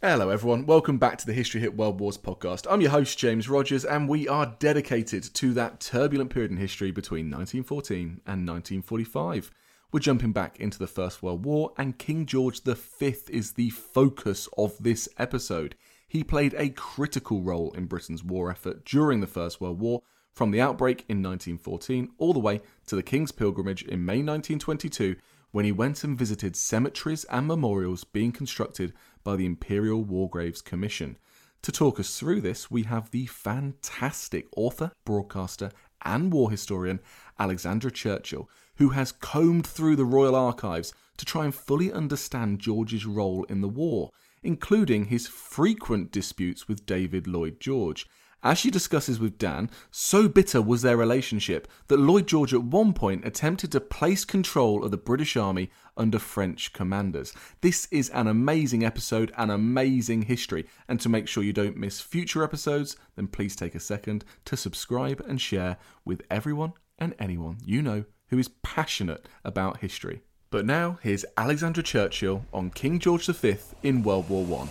Hello everyone, welcome back to the History Hit World Wars podcast. I'm your host James Rogers, and we are dedicated to that turbulent period in history between 1914 and 1945. We're jumping back into the First World War, and King George V is the focus of this episode. He played a critical role in Britain's war effort during the First World War, from the outbreak in 1914 all the way to the King's pilgrimage in May 1922, when he went and visited cemeteries and memorials being constructed by the Imperial War Graves Commission. To talk us through this, we have the fantastic author, broadcaster, and war historian Alexandra Churchill, who has combed through the Royal Archives to try and fully understand George's role in the war, including his frequent disputes with David Lloyd George. As she discusses with Dan, so bitter was their relationship that Lloyd George at one point attempted to place control of the British Army under French commanders. This is an amazing episode, an amazing history. And to make sure you don't miss future episodes, then please take a second to subscribe and share with everyone and anyone you know who is passionate about history. But now, here's Alexandra Churchill on King George V in World War I.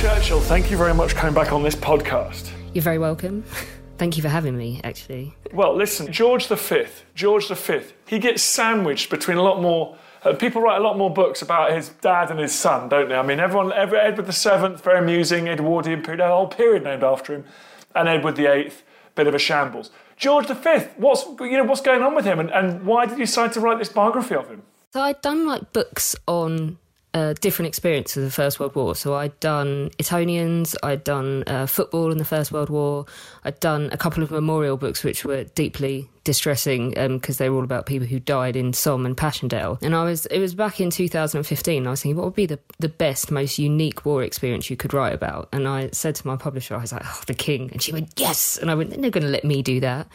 Churchill, thank you very much for coming back on this podcast. You're very welcome. Thank you for having me, actually. Well, listen, George V, he gets sandwiched between a lot more... people write a lot more books about his dad and his son, don't they? I mean, Edward VII, very amusing, Edwardian period, a whole period named after him, and Edward VIII, bit of a shambles. George V, what's going on with him, and why did you decide to write this biography of him? So I'd done, books on... different experiences of the First World War. So I'd done Etonians, I'd done football in the First World War, I'd done a couple of memorial books which were deeply distressing because they were all about people who died in Somme and Passchendaele. And it was back in 2015, I was thinking, what would be the best, most unique war experience you could write about? And I said to my publisher, I was like, oh, the King. And she went, yes! And I went, they're not going to let me do that.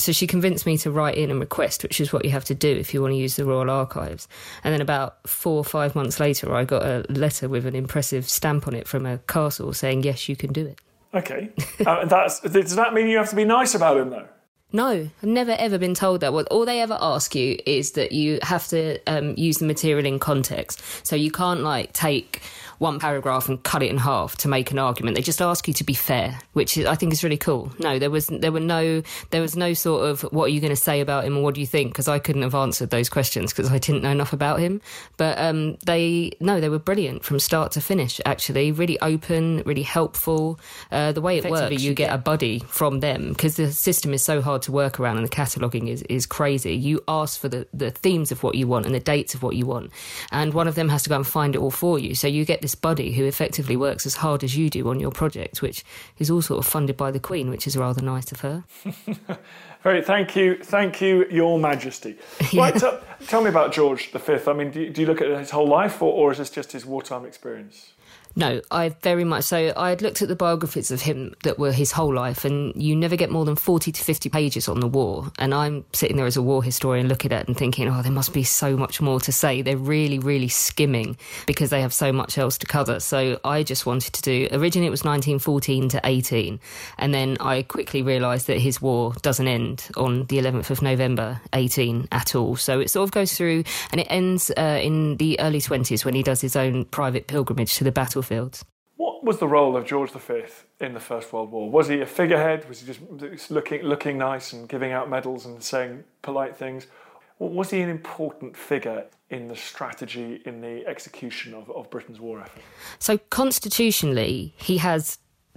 So she convinced me to write in and request, which is what you have to do if you want to use the Royal Archives. And then about 4 or 5 months later, I got a letter with an impressive stamp on it from a castle saying, yes, you can do it. Okay. Does that mean you have to be nice about him, though? No, I've never, ever been told that. All they ever ask you is that you have to use the material in context. So you can't, take one paragraph and cut it in half to make an argument. They just ask you to be fair, which I think is really cool. No, there was no sort of, what are you going to say about him or what do you think? Because I couldn't have answered those questions because I didn't know enough about him. But they were brilliant from start to finish, actually. Really open, really helpful. The way it works, you get a buddy from them because the system is so hard to work around, and the cataloguing is crazy. You ask for the themes of what you want and the dates of what you want, and one of them has to go and find it all for you. So you get this buddy who effectively works as hard as you do on your project, which is all sort of funded by the Queen, which is rather nice of her. Very, thank you, Your Majesty. Yeah. Right, tell me about George V. I mean, do you look at his whole life, or is this just his wartime experience? No, I very much so. I had looked at the biographies of him that were his whole life, and you never get more than 40 to 50 pages on the war. And I'm sitting there as a war historian looking at it and thinking, oh, there must be so much more to say. They're really, really skimming because they have so much else to cover. So I just wanted to do, originally it was 1914 to 18. And then I quickly realised that his war doesn't end on the 11th of November, 18 at all. So it sort of goes through and it ends in the early 20s when he does his own private pilgrimage to the battlefields. What was the role of George V in the First World War? Was he a figurehead? Was he just looking nice and giving out medals and saying polite things? Or was he an important figure in the strategy, in the execution of Britain's war effort? So constitutionally, he has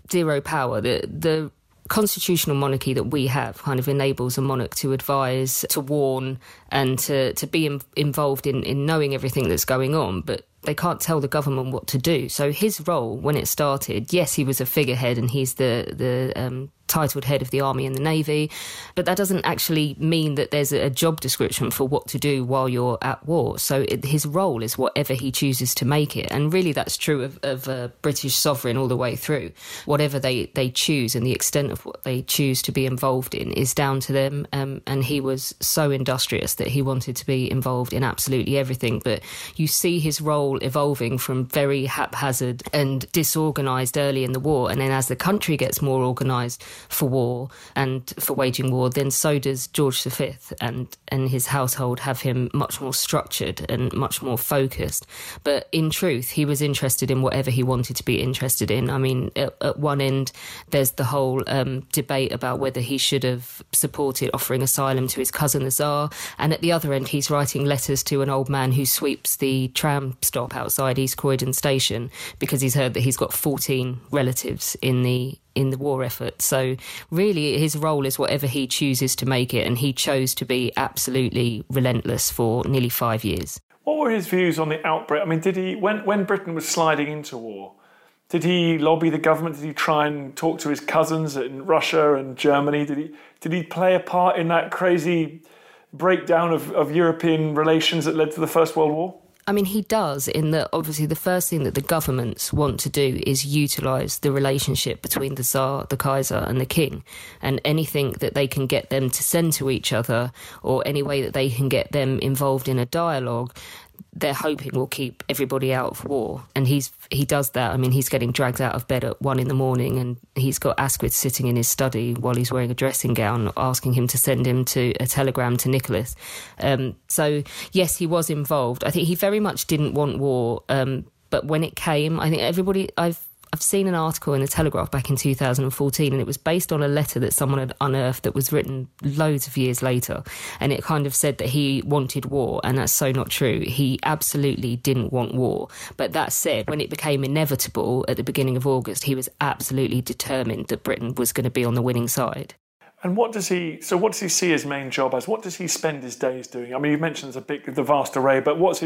zero power. The constitutional monarchy that we have kind of enables a monarch to advise, to warn, and to be involved in knowing everything that's going on, but they can't tell the government what to do. So his role when it started, yes, he was a figurehead and he's the titled head of the army and the navy, but that doesn't actually mean that there's a job description for what to do while you're at war. So his role is whatever he chooses to make it. And really that's true of a British sovereign all the way through. Whatever they choose and the extent of what they choose to be involved in is down to them. And he was so industrious that he wanted to be involved in absolutely everything. But you see his role evolving from very haphazard and disorganised early in the war. And then as the country gets more organised for war and for waging war, then so does George V and his household have him much more structured and much more focused. But in truth, he was interested in whatever he wanted to be interested in. I mean, at one end, there's the whole debate about whether he should have supported offering asylum to his cousin the Tsar. And at the other end, he's writing letters to an old man who sweeps the tram stop outside East Croydon Station because he's heard that he's got 14 relatives in the war effort. So really his role is whatever he chooses to make it, and he chose to be absolutely relentless for nearly 5 years. What were his views on the outbreak? I mean, did he, when Britain was sliding into war, did he lobby the government? Did he try and talk to his cousins in Russia and Germany? Did he play a part in that crazy breakdown of European relations that led to the First World War? I mean, he does, in that obviously the first thing that the governments want to do is utilise the relationship between the Tsar, the Kaiser and the King, and anything that they can get them to send to each other or any way that they can get them involved in a dialogue, they're hoping will keep everybody out of war. And he does that. I mean, he's getting dragged out of bed at 1 a.m. and he's got Asquith sitting in his study while he's wearing a dressing gown, asking him to send him to a telegram to Nicholas. So, yes, he was involved. I think he very much didn't want war. But when it came, I think everybody... I've seen an article in The Telegraph back in 2014, and it was based on a letter that someone had unearthed that was written loads of years later, and it kind of said that he wanted war, and that's so not true. He absolutely didn't want war. But that said, when it became inevitable at the beginning of August, he was absolutely determined that Britain was going to be on the winning side. And what does he see his main job as? What does he spend his days doing? I mean, you've mentioned the vast array, but what's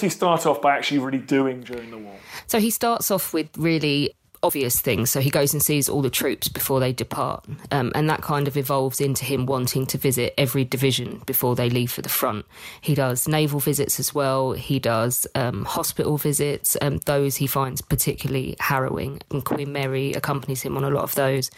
he start off by actually really doing during the war? So he starts off with really obvious things. So he goes and sees all the troops before they depart. And that kind of evolves into him wanting to visit every division before they leave for the front. He does naval visits as well. He does hospital visits. Those he finds particularly harrowing. And Queen Mary accompanies him on a lot of those.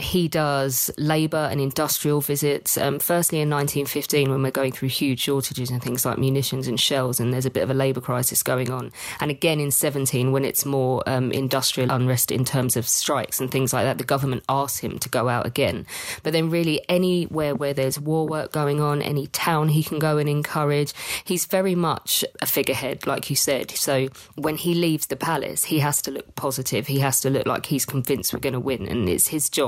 He does labour and industrial visits, firstly in 1915 when we're going through huge shortages and things like munitions and shells, and there's a bit of a labour crisis going on. And again in 17 when it's more industrial unrest in terms of strikes and things like that, the government asks him to go out again. But then really anywhere where there's war work going on, any town he can go and encourage, he's very much a figurehead, like you said. So when he leaves the palace, he has to look positive. He has to look like he's convinced we're going to win, and it's his job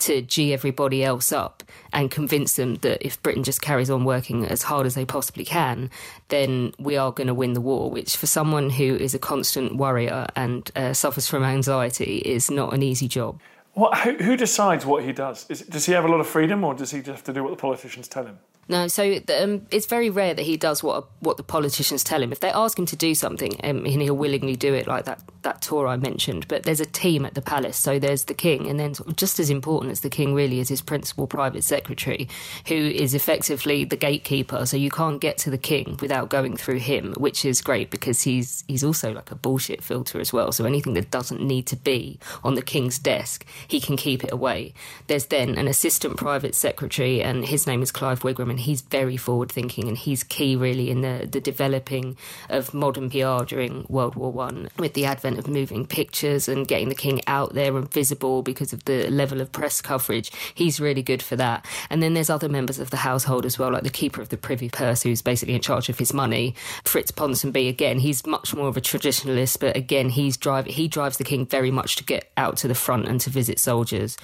to gee everybody else up and convince them that if Britain just carries on working as hard as they possibly can, then we are going to win the war, which for someone who is a constant worrier and suffers from anxiety is not an easy job. Who decides what he does? Does he have a lot of freedom, or does he just have to do what the politicians tell him? No, so it's very rare that he does what the politicians tell him. If they ask him to do something, and he'll willingly do it, like that tour I mentioned. But there's a team at the palace, so there's the king, and then just as important as the king really is his principal private secretary, who is effectively the gatekeeper. So you can't get to the king without going through him, which is great because he's also like a bullshit filter as well. So anything that doesn't need to be on the king's desk, he can keep it away. There's then an assistant private secretary, and his name is Clive Wigram, and he's very forward-thinking, and he's key, really, in the developing of modern PR during World War One, with the advent of moving pictures and getting the king out there and visible because of the level of press coverage. He's really good for that. And then there's other members of the household as well, like the keeper of the privy purse, who's basically in charge of his money. Fritz Ponsonby, again, he's much more of a traditionalist, but again, he drives the king very much to get out to the front and to visit soldiers,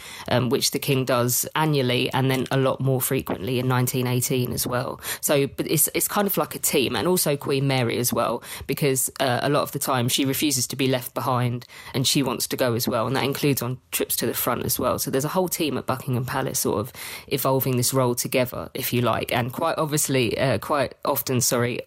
which the king does annually and then a lot more frequently in 1918 as well. So but it's kind of like a team, and also Queen Mary as well, because a lot of the time she refuses to be left behind and she wants to go as well, and that includes on trips to the front as well. So there's a whole team at Buckingham Palace sort of evolving this role together, if you like, and quite often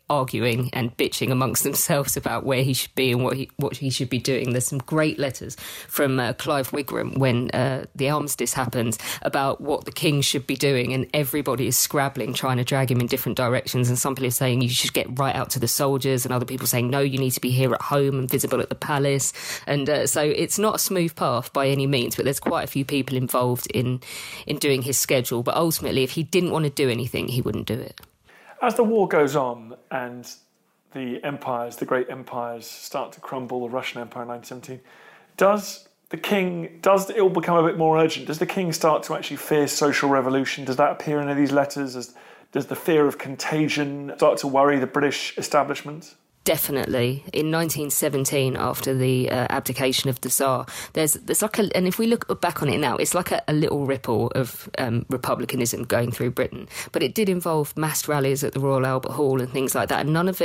arguing and bitching amongst themselves about where he should be and what he should be doing. There's some great letters from Clive Wigram when the armistice happens about what the king should be doing, and everybody is scrabbling trying to drag him in different directions, and some people are saying you should get right out to the soldiers, and other people saying no, you need to be here at home and visible at the palace, and so it's not a smooth path by any means, but there's quite a few people involved in doing his schedule. But ultimately, if he didn't want to do anything, he wouldn't do it. As the war goes on and the great empires start to crumble, the Russian Empire in 1917, does it all become a bit more urgent? Does the king start to actually fear social revolution? Does that appear in any of these letters? Does the fear of contagion start to worry the British establishment? Definitely. In 1917, after the abdication of the Tsar, there's like a, and if we look back on it now, it's like a little ripple of republicanism going through Britain. But it did involve mass rallies at the Royal Albert Hall and things like that. And none of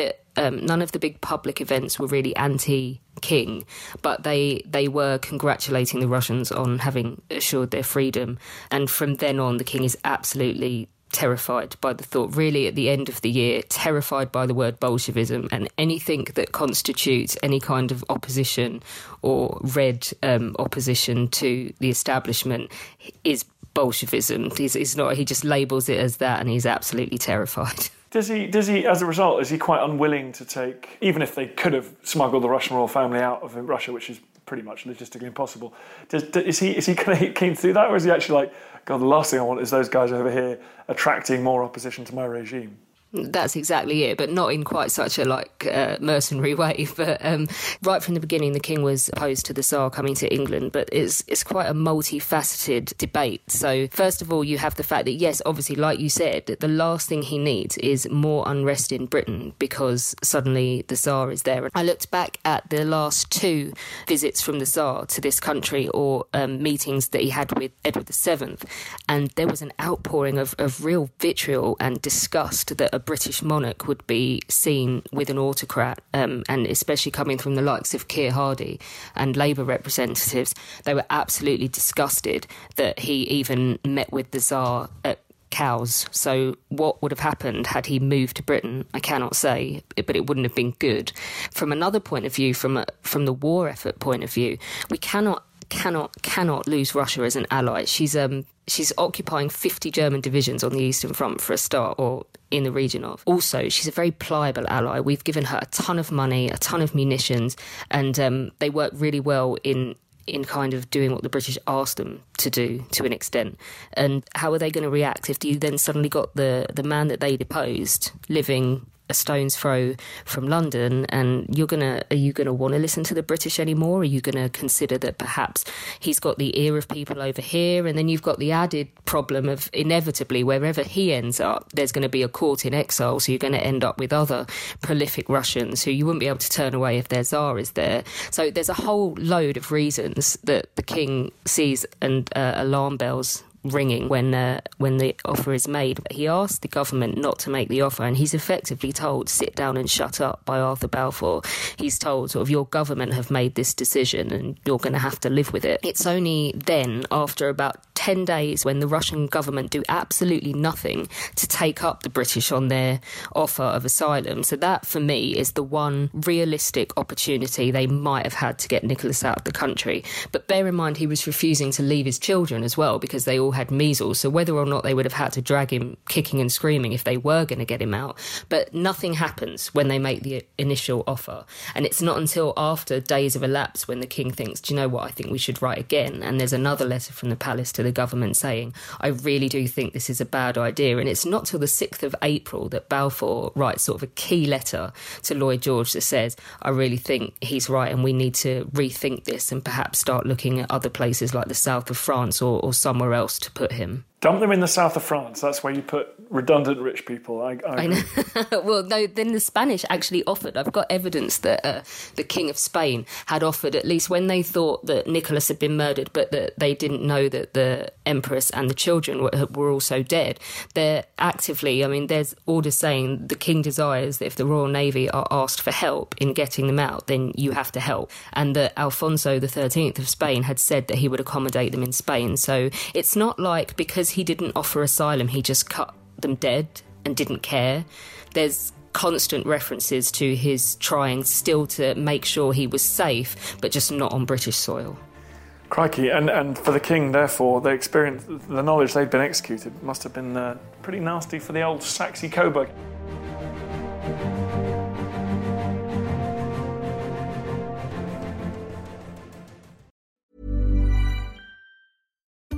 the big public events were really anti-king, but they were congratulating the Russians on having assured their freedom. And from then on, the king is absolutely terrified by the thought, really, at the end of the year, terrified by the word Bolshevism and anything that constitutes any kind of opposition or red opposition to the establishment is Bolshevism. He just labels it as that, and he's absolutely terrified. Does he, as a result, is he quite unwilling to take, even if they could have smuggled the Russian royal family out of Russia, which is pretty much logistically impossible, is he keen to do that, or is he actually like, God, the last thing I want is those guys over here attracting more opposition to my regime? That's exactly it, but not in quite such a mercenary way. But right from the beginning, the king was opposed to the Tsar coming to England, but it's quite a multifaceted debate. So first of all, you have the fact that, yes, obviously, like you said, that the last thing he needs is more unrest in Britain because suddenly the Tsar is there. I looked back at the last two visits from the Tsar to this country, or meetings that he had with Edward VII, and there was an outpouring of real vitriol and disgust that British monarch would be seen with an autocrat, and especially coming from the likes of Keir Hardie and Labour representatives. They were absolutely disgusted that he even met with the Tsar at Cowes. So what would have happened had he moved to Britain? I cannot say, but it wouldn't have been good. From another point of view, from the war effort point of view, we cannot lose Russia as an ally. She's occupying 50 German divisions on the Eastern Front for a start, or in the region of. Also, she's a very pliable ally. We've given her a ton of money, a ton of munitions, and they work really well in kind of doing what the British asked them to do to an extent. And how are they going to react if you then suddenly got the man that they deposed living a stone's throw from London, and are you gonna want to listen to the British anymore? Are you gonna consider that perhaps he's got the ear of people over here? And then you've got the added problem of inevitably wherever he ends up, there's going to be a court in exile, so you're going to end up with other prolific Russians who you wouldn't be able to turn away if their Tsar is there. So there's a whole load of reasons that the king sees and alarm bells ringing when the offer is made. He asked the government not to make the offer, and he's effectively told, sit down and shut up, by Arthur Balfour. He's told, sort of, your government have made this decision and you're going to have to live with it. It's only then, after about 10 days, when the Russian government do absolutely nothing to take up the British on their offer of asylum. So that, for me, is the one realistic opportunity they might have had to get Nicholas out of the country. But bear in mind, he was refusing to leave his children as well, because they all had measles. So whether or not they would have had to drag him kicking and screaming if they were going to get him out. But nothing happens when they make the initial offer. And it's not until after days have elapsed when the king thinks, do you know what, I think we should write again. And there's another letter from the palace to the government saying, I really do think this is a bad idea. And it's not till the 6th of April that Balfour writes sort of a key letter to Lloyd George that says, I really think he's right and we need to rethink this and perhaps start looking at other places like the south of France or somewhere else to put him. Dump them in the south of France. That's where you put redundant rich people. I know. Well, no, then the Spanish actually offered. I've got evidence that the King of Spain had offered, at least when they thought that Nicholas had been murdered, but that they didn't know that the Empress and the children were also dead. They're actively, I mean, there's orders saying the King desires that if the Royal Navy are asked for help in getting them out, then you have to help. And that Alfonso the 13th of Spain had said that he would accommodate them in Spain. So it's not like because he didn't offer asylum, he just cut them dead and didn't care. There's constant references to his trying still to make sure he was safe, but just not on British soil. Crikey. And for the king, therefore, the experience, the knowledge they'd been executed must have been pretty nasty for the old Saxe Coburg.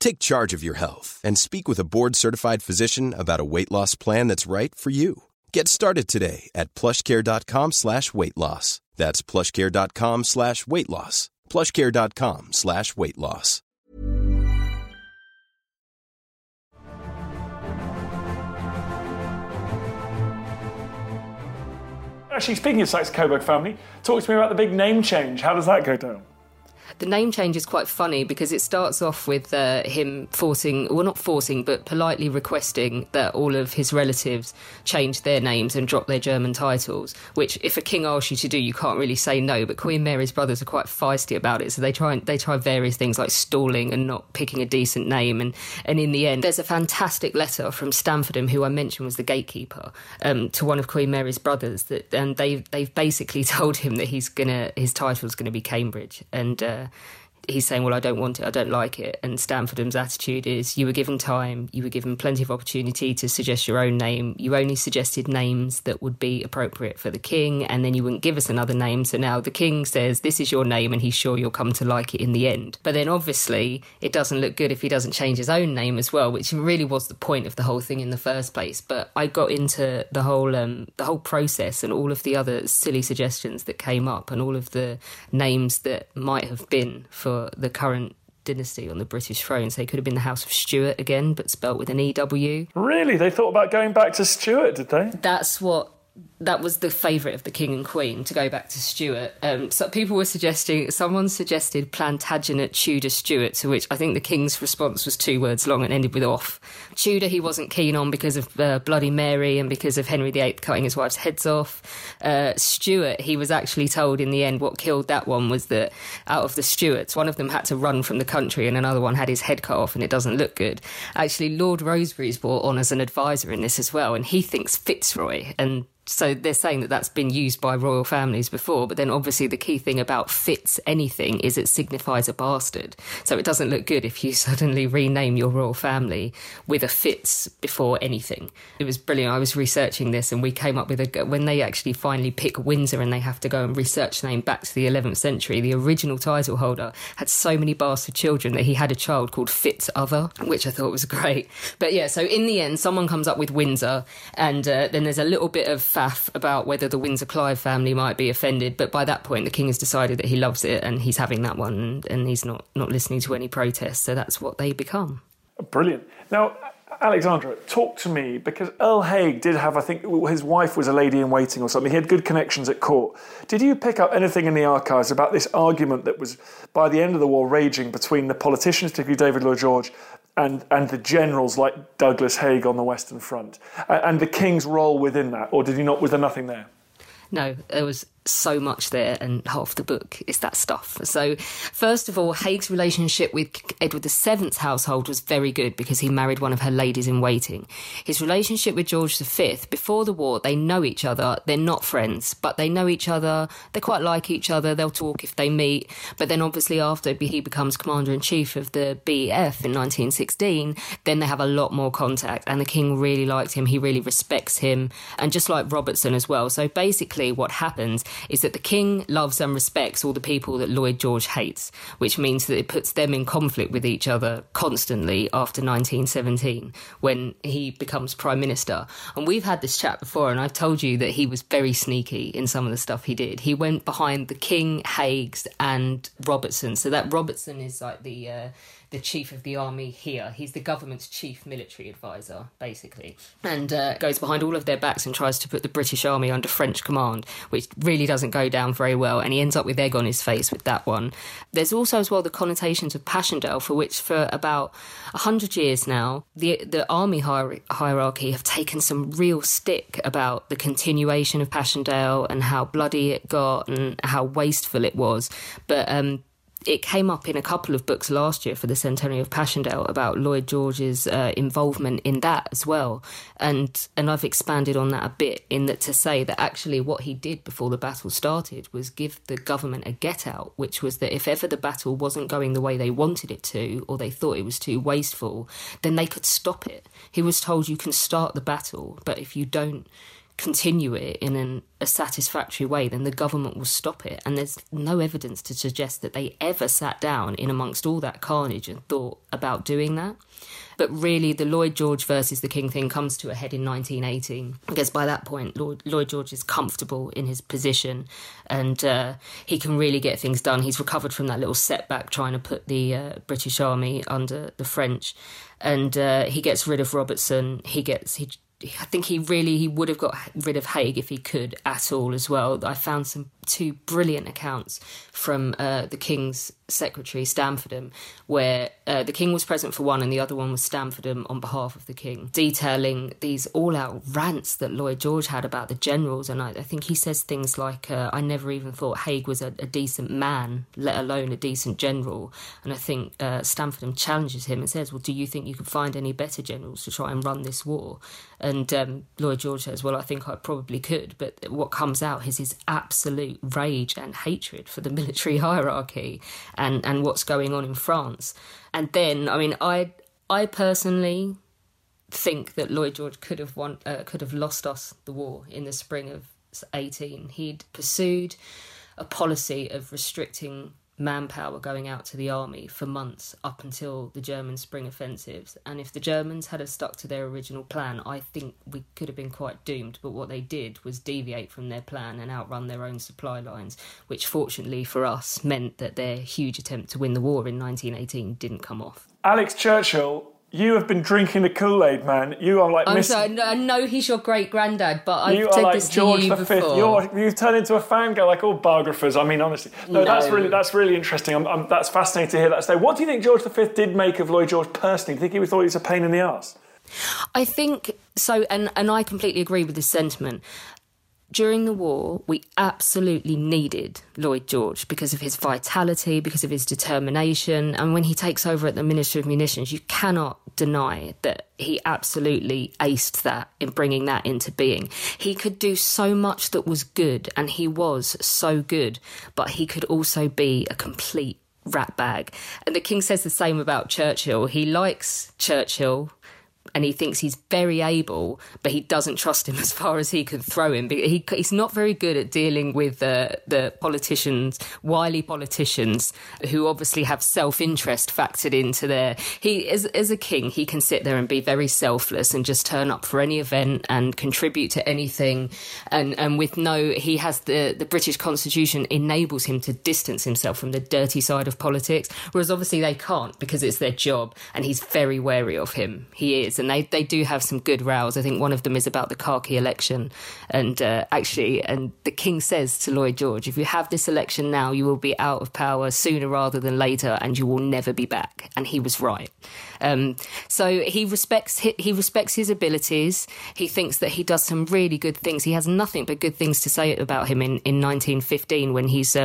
Take charge of your health and speak with a board-certified physician about a weight loss plan that's right for you. Get started today at plushcare.com/weight loss. That's plushcare.com/weight loss. plushcare.com/weight loss. Actually, speaking of Saxe-Coburg family, talk to me about the big name change. How does that go down? The name change is quite funny because it starts off with him forcing, well, not forcing, but politely requesting that all of his relatives change their names and drop their German titles, which if a king asks you to do, you can't really say no. But Queen Mary's brothers are quite feisty about it. So they try various things like stalling and not picking a decent name. And in the end, there's a fantastic letter from Stamfordham, who I mentioned was the gatekeeper, to one of Queen Mary's brothers. And they've basically told him that his title's going to be Cambridge. And he's saying, well, I don't want it, I don't like it. And Stamfordham's attitude is, you were given time, you were given plenty of opportunity to suggest your own name. You only suggested names that would be appropriate for the king, and then you wouldn't give us another name. So now the king says, this is your name, and he's sure you'll come to like it in the end. But then obviously it doesn't look good if he doesn't change his own name as well, which really was the point of the whole thing in the first place. But I got into the whole process and all of the other silly suggestions that came up and all of the names that might have been for the current dynasty on the British throne. So it could have been the House of Stuart again, but spelt with an EW. Really? They thought about going back to Stuart, did they? That's what that was the favourite of the king and queen, to go back to Stuart. So people were suggesting, someone suggested Plantagenet Tudor Stuart, to which I think the king's response was 2 words long and ended with off. Tudor he wasn't keen on because of Bloody Mary and because of Henry VIII cutting his wife's heads off. Stuart, he was actually told in the end what killed that one was that out of the Stuarts, one of them had to run from the country and another one had his head cut off, and it doesn't look good. Actually, Lord Rosebery's brought on as an advisor in this as well, and he thinks Fitzroy, and so they're saying that that's been used by royal families before. But then obviously the key thing about Fitz anything is it signifies a bastard. So it doesn't look good if you suddenly rename your royal family with a Fitz before anything. It was brilliant. I was researching this and we came up with a... When they actually finally pick Windsor and they have to go and research name back to the 11th century, the original title holder had so many bastard children that he had a child called Fitz Other, which I thought was great. But yeah, so in the end, someone comes up with Windsor, and then there's a little bit of... about whether the Windsor-Clive family might be offended, but by that point the king has decided that he loves it and he's having that one, and he's not listening to any protests, so that's what they become. Brilliant. Now, Alexandra, talk to me, because Earl Haig did have, I think, his wife was a lady-in-waiting or something. He had good connections at court. Did you pick up anything in the archives about this argument that was, by the end of the war, raging between the politicians, particularly David Lloyd George, and the generals like Douglas Haig on the Western Front, and the king's role within that? Or did he not? Was there nothing there? No, there was so much there, and half the book is that stuff. So first of all, Haig's relationship with Edward VII's household was very good because he married one of her ladies-in-waiting. His relationship with George V, before the war, they know each other. They're not friends, but they know each other. They quite like each other. They'll talk if they meet. But then obviously after he becomes commander-in-chief of the BEF in 1916, then they have a lot more contact, and the king really liked him. He really respects him, and just like Robertson as well. So basically what happens is that the king loves and respects all the people that Lloyd George hates, which means that it puts them in conflict with each other constantly after 1917 when he becomes prime minister. And we've had this chat before, and I've told you that he was very sneaky in some of the stuff he did. He went behind the king, Haig's and Robertson. So that Robertson is like the chief of the army here. He's the government's chief military advisor, basically, and goes behind all of their backs and tries to put the British army under French command, which really doesn't go down very well, and he ends up with egg on his face with that one. There's also as well the connotations of Passchendaele, for which for about 100 years now, the army hierarchy have taken some real stick about the continuation of Passchendaele and how bloody it got and how wasteful it was. But it came up in a couple of books last year for the centenary of Passchendaele about Lloyd George's involvement in that as well. And I've expanded on that a bit, in that to say that actually what he did before the battle started was give the government a get out, which was that if ever the battle wasn't going the way they wanted it to, or they thought it was too wasteful, then they could stop it. He was told you can start the battle, but if you don't continue it in a satisfactory way, then the government will stop it. And there's no evidence to suggest that they ever sat down in amongst all that carnage and thought about doing that. But really, the Lloyd George versus the king thing comes to a head in 1918, because by that point, Lloyd George is comfortable in his position, and he can really get things done. He's recovered from that little setback trying to put the British army under the French, and he gets rid of Robertson. I think he would have got rid of Haig if he could at all as well. I found two brilliant accounts from the king's secretary, Stamfordham, where the king was present for one and the other one was Stamfordham on behalf of the king, detailing these all-out rants that Lloyd George had about the generals. And I think he says things like, I never even thought Haig was a decent man, let alone a decent general. And I think Stamfordham challenges him and says, well, do you think you could find any better generals to try and run this war? And Lloyd George says, well, I think I probably could. But what comes out is his absolute rage and hatred for the military hierarchy and what's going on in France. And then, I mean, I personally think that Lloyd George could have lost us the war in the spring of 18. He'd pursued a policy of restricting manpower going out to the army for months up until the German spring offensives. And if the Germans had stuck to their original plan, I think we could have been quite doomed. But what they did was deviate from their plan and outrun their own supply lines, which fortunately for us meant that their huge attempt to win the war in 1918 didn't come off. Alex Churchill You have been drinking the Kool-Aid, man. You are like... I'm sorry, I know he's your great-granddad, but I've said like this George to you before. You've turned into a fangirl like all biographers. I mean, honestly. No. That's really interesting. That's fascinating to hear that. So what do you think George V did make of Lloyd George personally? Do you think he thought he was a pain in the arse? I think so, and I completely agree with this sentiment. During the war, we absolutely needed Lloyd George because of his vitality, because of his determination. And when he takes over at the Ministry of Munitions, you cannot deny that he absolutely aced that in bringing that into being. He could do so much that was good, and he was so good, but he could also be a complete ratbag. And the King says the same about Churchill. He likes Churchill, and he thinks he's very able, but he doesn't trust him as far as he can throw him. He's not very good at dealing with the politicians, wily politicians, who obviously have self-interest factored into their... As a king, he can sit there and be very selfless and just turn up for any event and contribute to anything. And with no... He has the British Constitution enables him to distance himself from the dirty side of politics, whereas obviously they can't because it's their job, and he's very wary of him. He is. And they do have some good rows. I think one of them is about the khaki election. And the King says to Lloyd George, if you have this election now, you will be out of power sooner rather than later, and you will never be back. And he was right. So he respects his abilities. He thinks that he does some really good things. He has nothing but good things to say about him in 1915 when he's at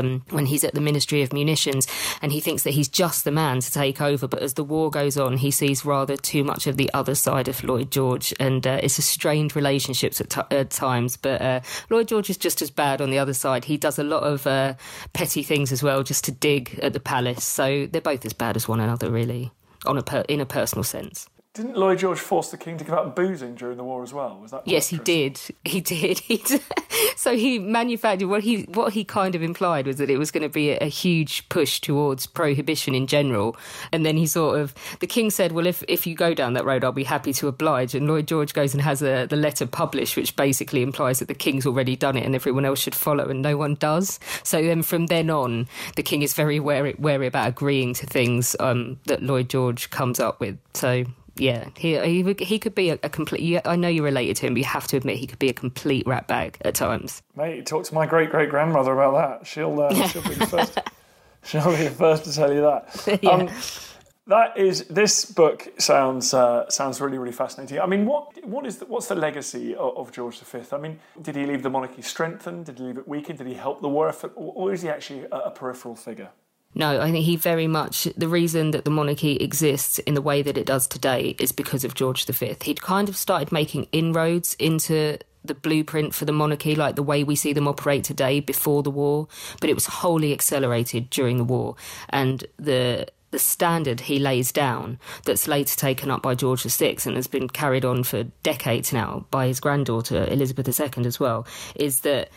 the Ministry of Munitions. And he thinks that he's just the man to take over. But as the war goes on, he sees rather too much of the other side of Lloyd George, and it's a strained relationship at times, but Lloyd George is just as bad on the other side. He does a lot of petty things as well, just to dig at the palace, so they're both as bad as one another, really, in a personal sense. Didn't Lloyd George force the king to give up boozing during the war as well? Was that yes, he did. He did. So he manufactured what he kind of implied was that it was going to be a huge push towards prohibition in general. And then he the king said, well, if you go down that road, I'll be happy to oblige. And Lloyd George goes and has the letter published, which basically implies that the king's already done it and everyone else should follow, and no one does. So then from then on, the king is very wary about agreeing to things that Lloyd George comes up with. So... yeah, he could be a complete... I know you're related to him, but you have to admit he could be a complete ratbag at times. Mate, talk to my great-great-grandmother about that. She'll be the first to tell you that. Yeah. This book sounds really, really fascinating. I mean, what's the legacy of George V? I mean, did he leave the monarchy strengthened? Did he leave it weakened? Did he help the war effort? Or is he actually a peripheral figure? No, I think he very much... The reason that the monarchy exists in the way that it does today is because of George V. He'd kind of started making inroads into the blueprint for the monarchy, like the way we see them operate today before the war, but it was wholly accelerated during the war. And the standard he lays down, that's later taken up by George VI and has been carried on for decades now by his granddaughter, Elizabeth II as well, is that...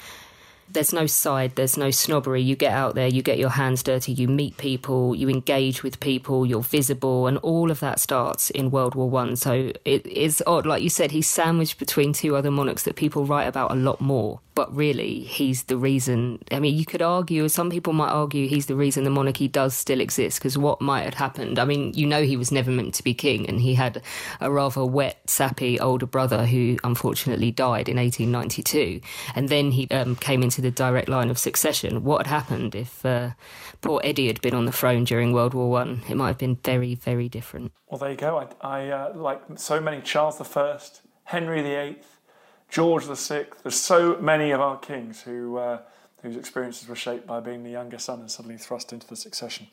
there's no side, there's no snobbery. You get out there, you get your hands dirty, you meet people, you engage with people, you're visible, and all of that starts in World War I. So it is odd. Like you said, he's sandwiched between two other monarchs that people write about a lot more. But really, he's the reason... I mean, you could argue, some people might argue he's the reason the monarchy does still exist, because what might have happened... I mean, he was never meant to be king, and he had a rather wet, sappy older brother who unfortunately died in 1892. And then he came into the direct line of succession. What had happened if poor Eddie had been on the throne during World War I? It might have been very, very different. Well, there you go. I like so many, Charles I, Henry VIII, George VI, there's so many of our kings whose experiences were shaped by being the younger son and suddenly thrust into the succession.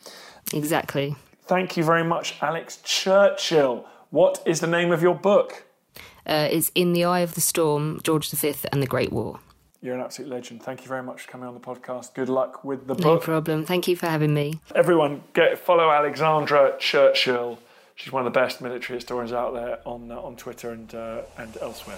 Exactly. Thank you very much, Alex Churchill. What is the name of your book? It's In the Eye of the Storm, George V and the Great War. You're an absolute legend. Thank you very much for coming on the podcast. Good luck with the book. No problem. Thank you for having me. Everyone, follow Alexandra Churchill. She's one of the best military historians out there on Twitter and elsewhere.